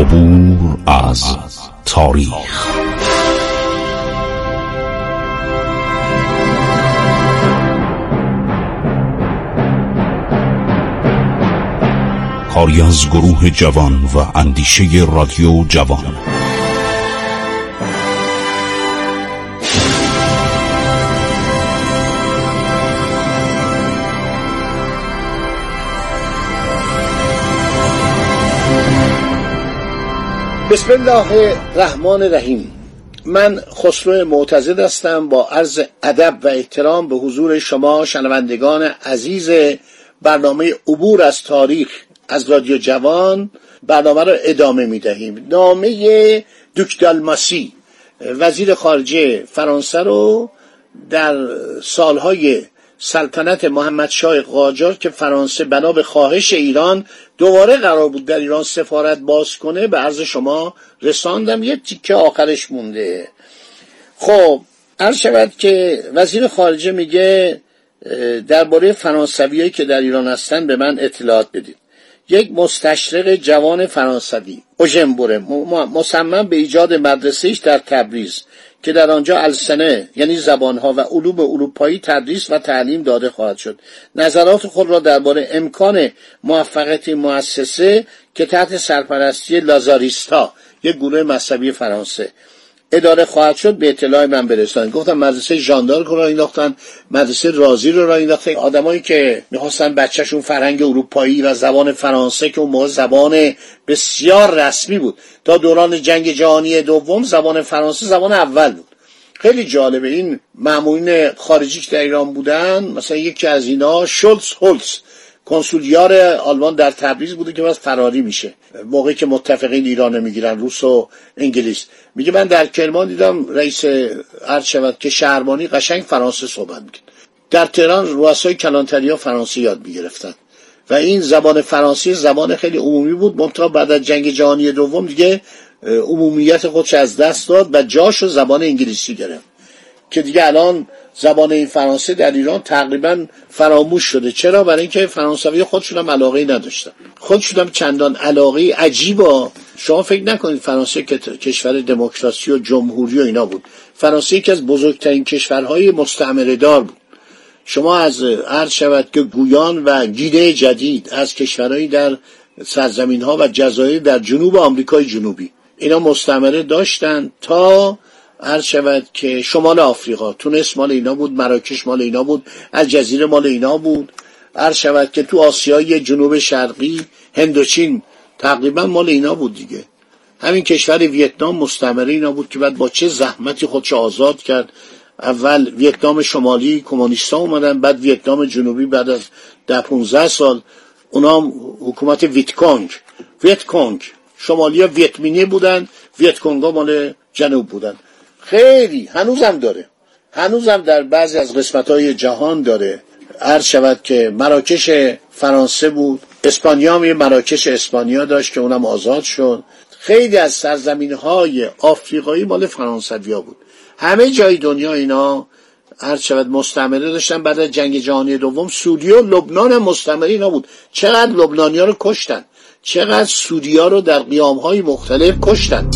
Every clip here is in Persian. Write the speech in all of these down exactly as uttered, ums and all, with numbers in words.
عبور از تاریخ. کاری از گروه جوان و اندیشه رادیو جوان. بسم الله الرحمن الرحیم. من خسرو معتز هستم با عرض ادب و احترام به حضور شما شنوندگان عزیز برنامه عبور از تاریخ از رادیو جوان برنامه را ادامه می دهیم. نامه دوک دالماسی وزیر خارجه فرانسه رو در سالهای سلطنت محمدشاه قاجار که فرانسه بنا به خواهش ایران دوباره قرار بود در ایران سفارت باز کنه به عرض شما رساندم. یه تیکه آخرش مونده. خب عرض شود که وزیر خارجه میگه درباره فرانسویایی که در ایران هستن به من اطلاعات بدید. یک مستشرق جوان فرانسوی اوژن بوره مصمم به ایجاد مدرسه‌ایش در تبریز که در آنجا السنه یعنی زبانها و علوم اروپایی تدریس و تعلیم داده خواهد شد. نظرات خود را درباره امکان موفقیت مؤسسه که تحت سرپرستی لازاریستا یک گروه مذهبی فرانسه اداره خواهد شد به اطلاع من برسانید. گفتم مدرسه ژاندارک را انداختن، مدرسه رازی رو را انداختن. آدمایی که می‌خواستن بچه‌شون فرهنگ اروپایی و زبان فرانسه که اون موقع زبان بسیار رسمی بود، تا دوران جنگ جهانی دوم زبان فرانسه زبان اول بود. خیلی جالبه این مامورین خارجی که در ایران بودن، مثلا یکی از اینا شولز هولس کنسولیار آلمان در تبریز بوده که باز فراری میشه موقعی که متفقین ایران میگیرن، روس و انگلیس. میگه من در کرمان دیدم رئیس ارشد که شهربانی قشنگ فرانسه صحبت میکنه. در تهران رؤسای کلانتریا فرانسه یاد میگرفتن و این زبان فرانسه زبان خیلی عمومی بود. منتها بعد از جنگ جهانی دوم دیگه عمومیت خودش از دست داد و جاشو زبان انگلیسی گرفت که دیگه الان زبان این فرانسه در ایران تقریبا فراموش شده. چرا؟ برای اینکه فرانسوی خودشون هم علاقه‌ای نداشتن، خودشون هم چندان علاقه‌ای عجیبا. شما فکر نکنید فرانسه که کشور دموکراسی و جمهوری و اینا بود، فرانسه یکی از بزرگترین کشورهای مستعمره دار بود. شما از عرض شود که گویان و گینه جدید، از کشورهایی در سرزمین‌ها و جزایر در جنوب آمریکای جنوبی، اینا مستعمره داشتن تا عرض شود که شمال آفریقا. تونس مال اینا بود، مراکش مال اینا بود، الجزیره مال اینا بود. عرض شود که تو آسیای جنوب شرقی هندوچین تقریبا مال اینا بود دیگه. همین کشور ویتنام مستعمره اینا بود که بعد با چه زحمتی خودش آزاد کرد. اول ویتنام شمالی کمونیستا اومدن، بعد ویتنام جنوبی بعد از ده پانزده سال اونا حکومت ویتکونگ ویتکونگ شمالیا ویتمینی بودن، ویتکونگا مال جنوب بودن. خیلی هنوزم داره، هنوزم در بعضی از قسمت‌های جهان داره. عرض شود که مراکش فرانسه بود، اسپانیا هم یه مراکش اسپانیا داشت که اونم آزاد شد. خیلی از سرزمین‌های آفریقایی مال فرانسویا بود. همه جای دنیا اینا عرض شود مستعمره داشتن. بعد از جنگ جهانی دوم سوریه و لبنان هم مستعمره اینا بود. چقدر لبنانی‌ها رو کشتن، چقدر سوری‌ها رو در قیام‌های مختلف کشتن.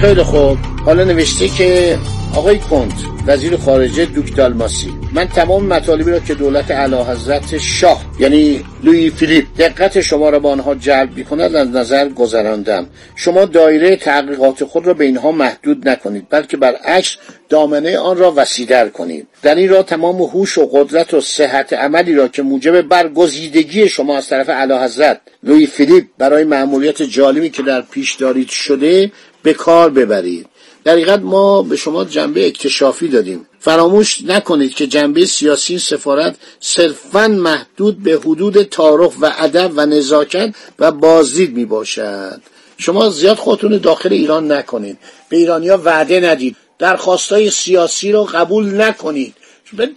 خیلی خوب. حالا نوشته که آقای کنت وزیر خارجه دوک دالماسی، من تمام مطالبی را که دولت اعلیحضرت شاه یعنی لویی فلیپ دقت شما را به آنها جلب می‌کند از نظر گذراندم. شما دایره تحقیقات خود را به اینها محدود نکنید، بلکه برعکس دامنه آن را وسیع‌تر کنید. در این را تمام هوش و قدرت و صحت عملی را که موجب برگزیدگی شما از طرف اعلیحضرت لویی فلیپ برای مأموریت جالبی که در پیش دارید شده به کار ببرید. در حقیقت ما به شما جنبه اکتشافی دادیم. فراموش نکنید که جنبه سیاسی سفارت صرفاً محدود به حدود تعارف و ادب و نزاکت و بازدید می باشد. شما زیاد خودتون داخل ایران نکنید، به ایرانی‌ها وعده ندید، درخواست‌های سیاسی رو قبول نکنید،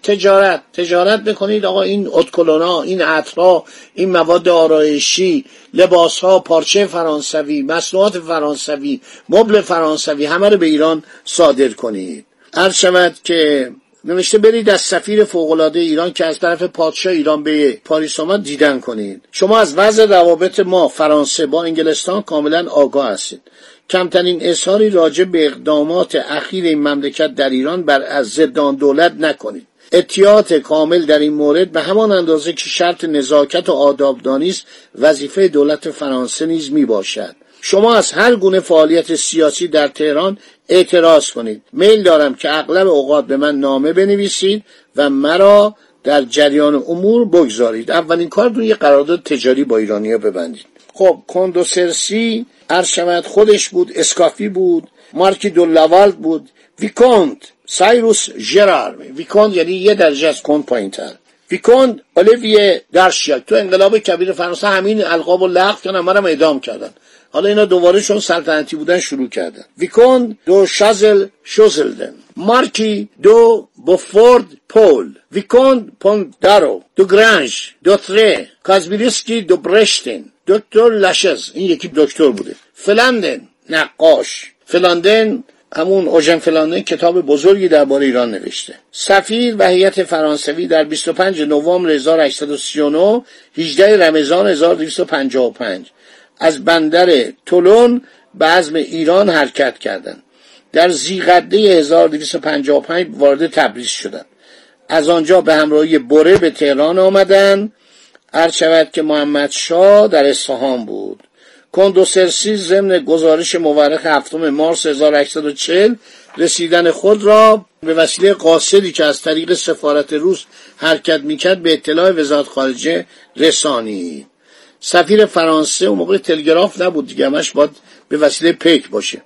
تجارت تجارت بکنید آقا، این اتکلونا، این عطرها، این مواد آرایشی، لباسها، پارچه فرانسوی، مصنوعات فرانسوی، مبل فرانسوی، همه رو به ایران صادر کنید. عرض شود که نوشته برید از سفیر فوق‌العاده ایران که از طرف پادشاه ایران به پاریس آمد دیدن کنید. شما از وضع روابط ما فرانسه با انگلستان کاملا آگاه هستید. کمترین اظهاری راجع به اقدامات اخیر این مملکت در ایران بر ضد آن دولت نکنید. اطلاعات کامل در این مورد به همان اندازه که شرط نزاکت و آدابدانی است، وظیفه دولت فرانسه نیز میباشد. شما از هر گونه فعالیت سیاسی در تهران اعتراض کنید. میل دارم که اغلب اوقات به من نامه بنویسید و مرا در جریان امور بگذارید. اولین کار دون یه قرارداد تجاری با ایرانیا ببندید. خب کنت دو سرسی عرشمت خودش بود، اسکافی بود، مارکی دولوالد بود، ویکوند سایروس جرار، ویکوند یعنی یه درجه از کنت پایین‌تر، وكون اولیوی درشیک تو انقلاب کبیر فرانسه همین القابو لغو کردن، ما رو اعدام کردن. حالا اینا دوباره چون سلطنتی بودن شروع کردن. وكون دو شازل شوزلدن، مارکی دو بوفورد پول، وكون پون درو، دو گرانج، دو تری کازبلیسکی، دو برشتن، دکتر لاشز، این یکی دکتر بوده، فلاندن نقاش، فلاندن همون اوژن فلانوی کتاب بزرگی درباره ایران نوشته. سفیر و هیئت فرانسوی در بیست و پنجم نوامبر هزار و هشتصد و سی و نه هجدهم رمضان هزار و دویست و پنجاه و پنج از بندر تولون به عزم ایران حرکت کردند. در ذیقعده هزار و دویست و پنجاه و پنج وارد تبریز شدند. از آنجا به همراهی بوره به تهران آمدند. عرض شود که محمدشاه در اصفهان بود. کنت دو سرسی ضمن گزارش مورخ هفتم مارس هزار و هشتصد و چهل رسیدن خود را به وسیله قاصدی که از طریق سفارت روس حرکت میکرد به اطلاع وزارت خارجه رسانی. سفیر فرانسه اون موقع تلگراف نبود دیگه، همش باید به وسیله پیک باشه.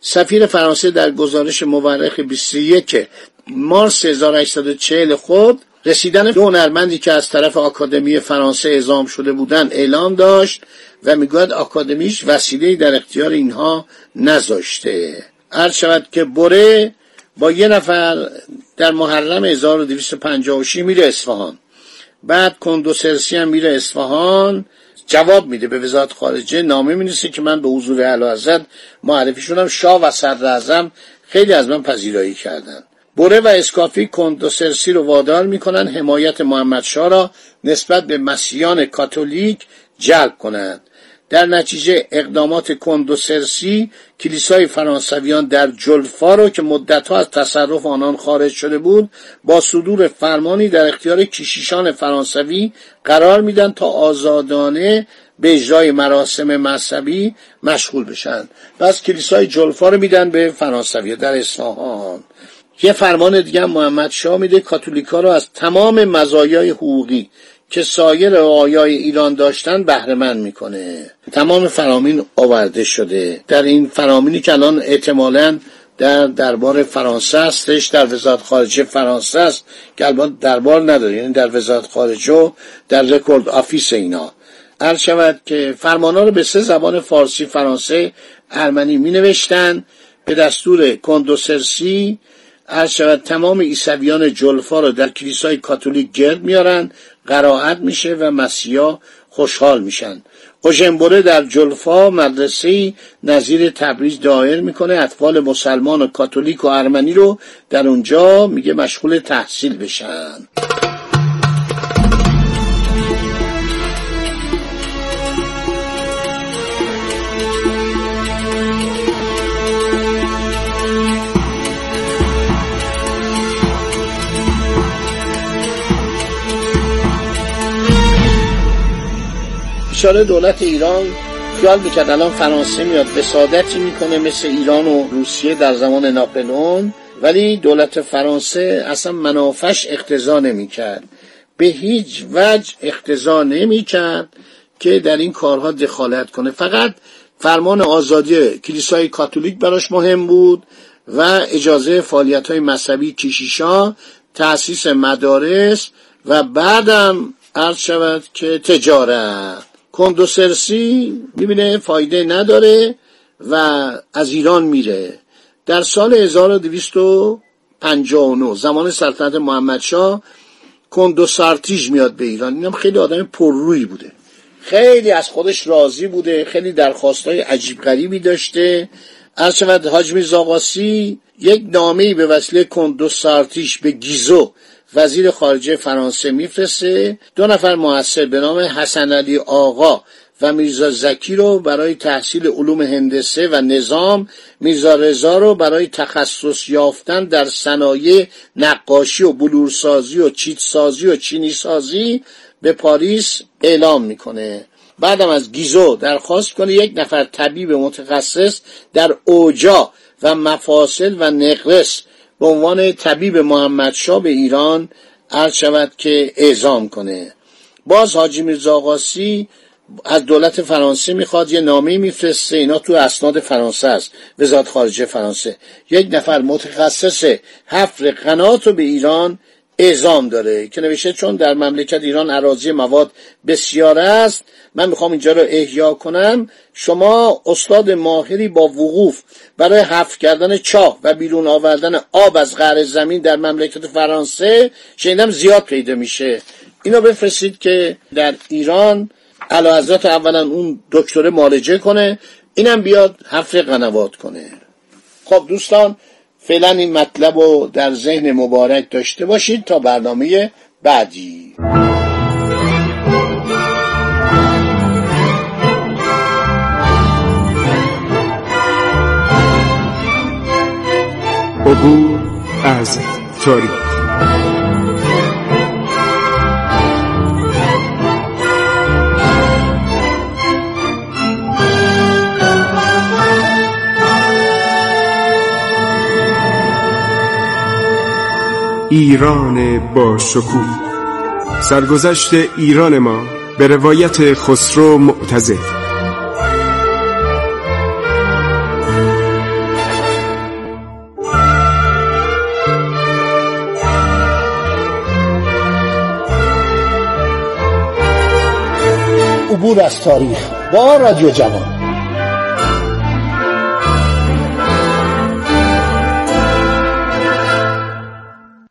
سفیر فرانسه در گزارش مورخ بیست و یکم مارس هزار و هشتصد و چهل خود رسیدن دو هنرمندی که از طرف آکادمی فرانسه اعزام شده بودند اعلام داشت و میگوید آکادمیش وسیله‌ای در اختیار اینها نذاشته. عرض شود که بوره با یه نفر در محرم هزار و دویست و پنجاه و شش میره اصفهان. بعد کنت دو سرسی هم میره اصفهان، جواب میده به وزارت خارجه، نامه مینویسه که من به حضور اعلیحضرت معرفی شدم، شاه و صدراعظم خیلی از من پذیرایی کردند. بوره و اسکافی کنت دو سرسی رو وادار میکنن حمایت محمدشاه را نسبت به مسیحیان کاتولیک جلب کنند. در نتیجه اقدامات کنت دو سرسی کلیسای فرانسویان در جُلفا رو که مدتها از تصرف آنان خارج شده بود با صدور فرمانی در اختیار کشیشان فرانسوی قرار میدن تا آزادانه به اجرای مراسم مذهبی مشغول بشن. پس کلیسای جُلفا رو میدن به فرانسوی در اصفهان. یه فرمان دیگه محمدشاه میده کاتولیکا رو از تمام مزایای حقوقی که سایر آیای ایران داشتن بهره مند میکنه. تمام فرامین آورده شده. در این فرامینی که الان احتمالاً در دربار فرانسه هستش، در وزارت خارجه فرانسه است که الان دربار نداره، یعنی در وزارت خارجه در رکورد آفیس اینا. عرض شود که فرمانا رو به سه زبان فارسی، فرانسه، ارمنی مینوشتن. به دستور کنت دو سرسی عرض شود تمام عیسویان جُلفا را در کلیسای کاتولیک گرد میارن، قرائت میشه و مسیحا خوشحال میشن. اوژن بوره در جُلفا مدرسه‌ای نظیر تبریز دایر میکنه، اطفال مسلمان و کاتولیک و ارمنی رو در اونجا میگه مشغول تحصیل بشن. اشاره دولت ایران خیال میکرد الان فرانسه میاد وسادتی میکنه مثل ایران و روسیه در زمان ناپلئون، ولی دولت فرانسه اصلا منافعش اقتضا نمیکرد، به هیچ وجه اقتضا نمیکرد که در این کارها دخالت کنه. فقط فرمان آزادی کلیسای کاتولیک براش مهم بود و اجازه فعالیت‌های مذهبی کشیشان، تأسیس مدارس و بعدم عرض شود که تجارت. کنت دو سرسی میبینه فایده نداره و از ایران میره. در سال هزار و دویست و پنجاه و نه زمان سلطنت محمدشاه کنت دو سرسی میاد به ایران. اینم خیلی آدم پررویی بوده، خیلی از خودش راضی بوده، خیلی درخواستای عجیب غریبی داشته. از شود حاجی میرزا آقاسی یک نامه‌ای به وسیله کنت دو سرسی به گیزو وزیر خارجه فرانسه میفرسته. دو نفر محصل به نام حسن علی آقا و میرزا زکی رو برای تحصیل علوم هندسه و نظام، میرزا رضا رو برای تخصص یافتن در صنایع نقاشی و بلورسازی و چیتسازی و چینیسازی به پاریس اعلام میکنه. بعدم از گیزو درخواست کنه یک نفر طبیب متخصص در اوجا و مفاصل و نقرس به عنوان طبیب محمدشاه به ایران عرض شود که اعزام کنه. باز حاجی میرزا آقاسی از دولت فرانسه میخواد، یه نامه میفرسته، اینا تو اسناد فرانسه است، وزارت خارجه فرانسه، یک نفر متخصص حفر قنات رو به ایران اعزام داره که نوشته چون در مملکت ایران اراضی مواد بسیار است، من میخوام اینجا رو احیا کنم، شما استاد ماهری با وقوف برای حفر کردن چاه و بیرون آوردن آب از قعر زمین در مملکت فرانسه شنیدم زیاد پیدا میشه، اینو بفرستید که در ایران اعلیحضرت اولا اون دکتر معالجه کنه، اینم بیاد حفر قنوات کنه. خب دوستان فعلا این مطلب رو در ذهن مبارک داشته باشید تا برنامه بعدی. عبور از تاریخ. ایران با شکوه، سرگذشت ایران ما به روایت خسرو معتز. عبور از تاریخ با رادیو جوان.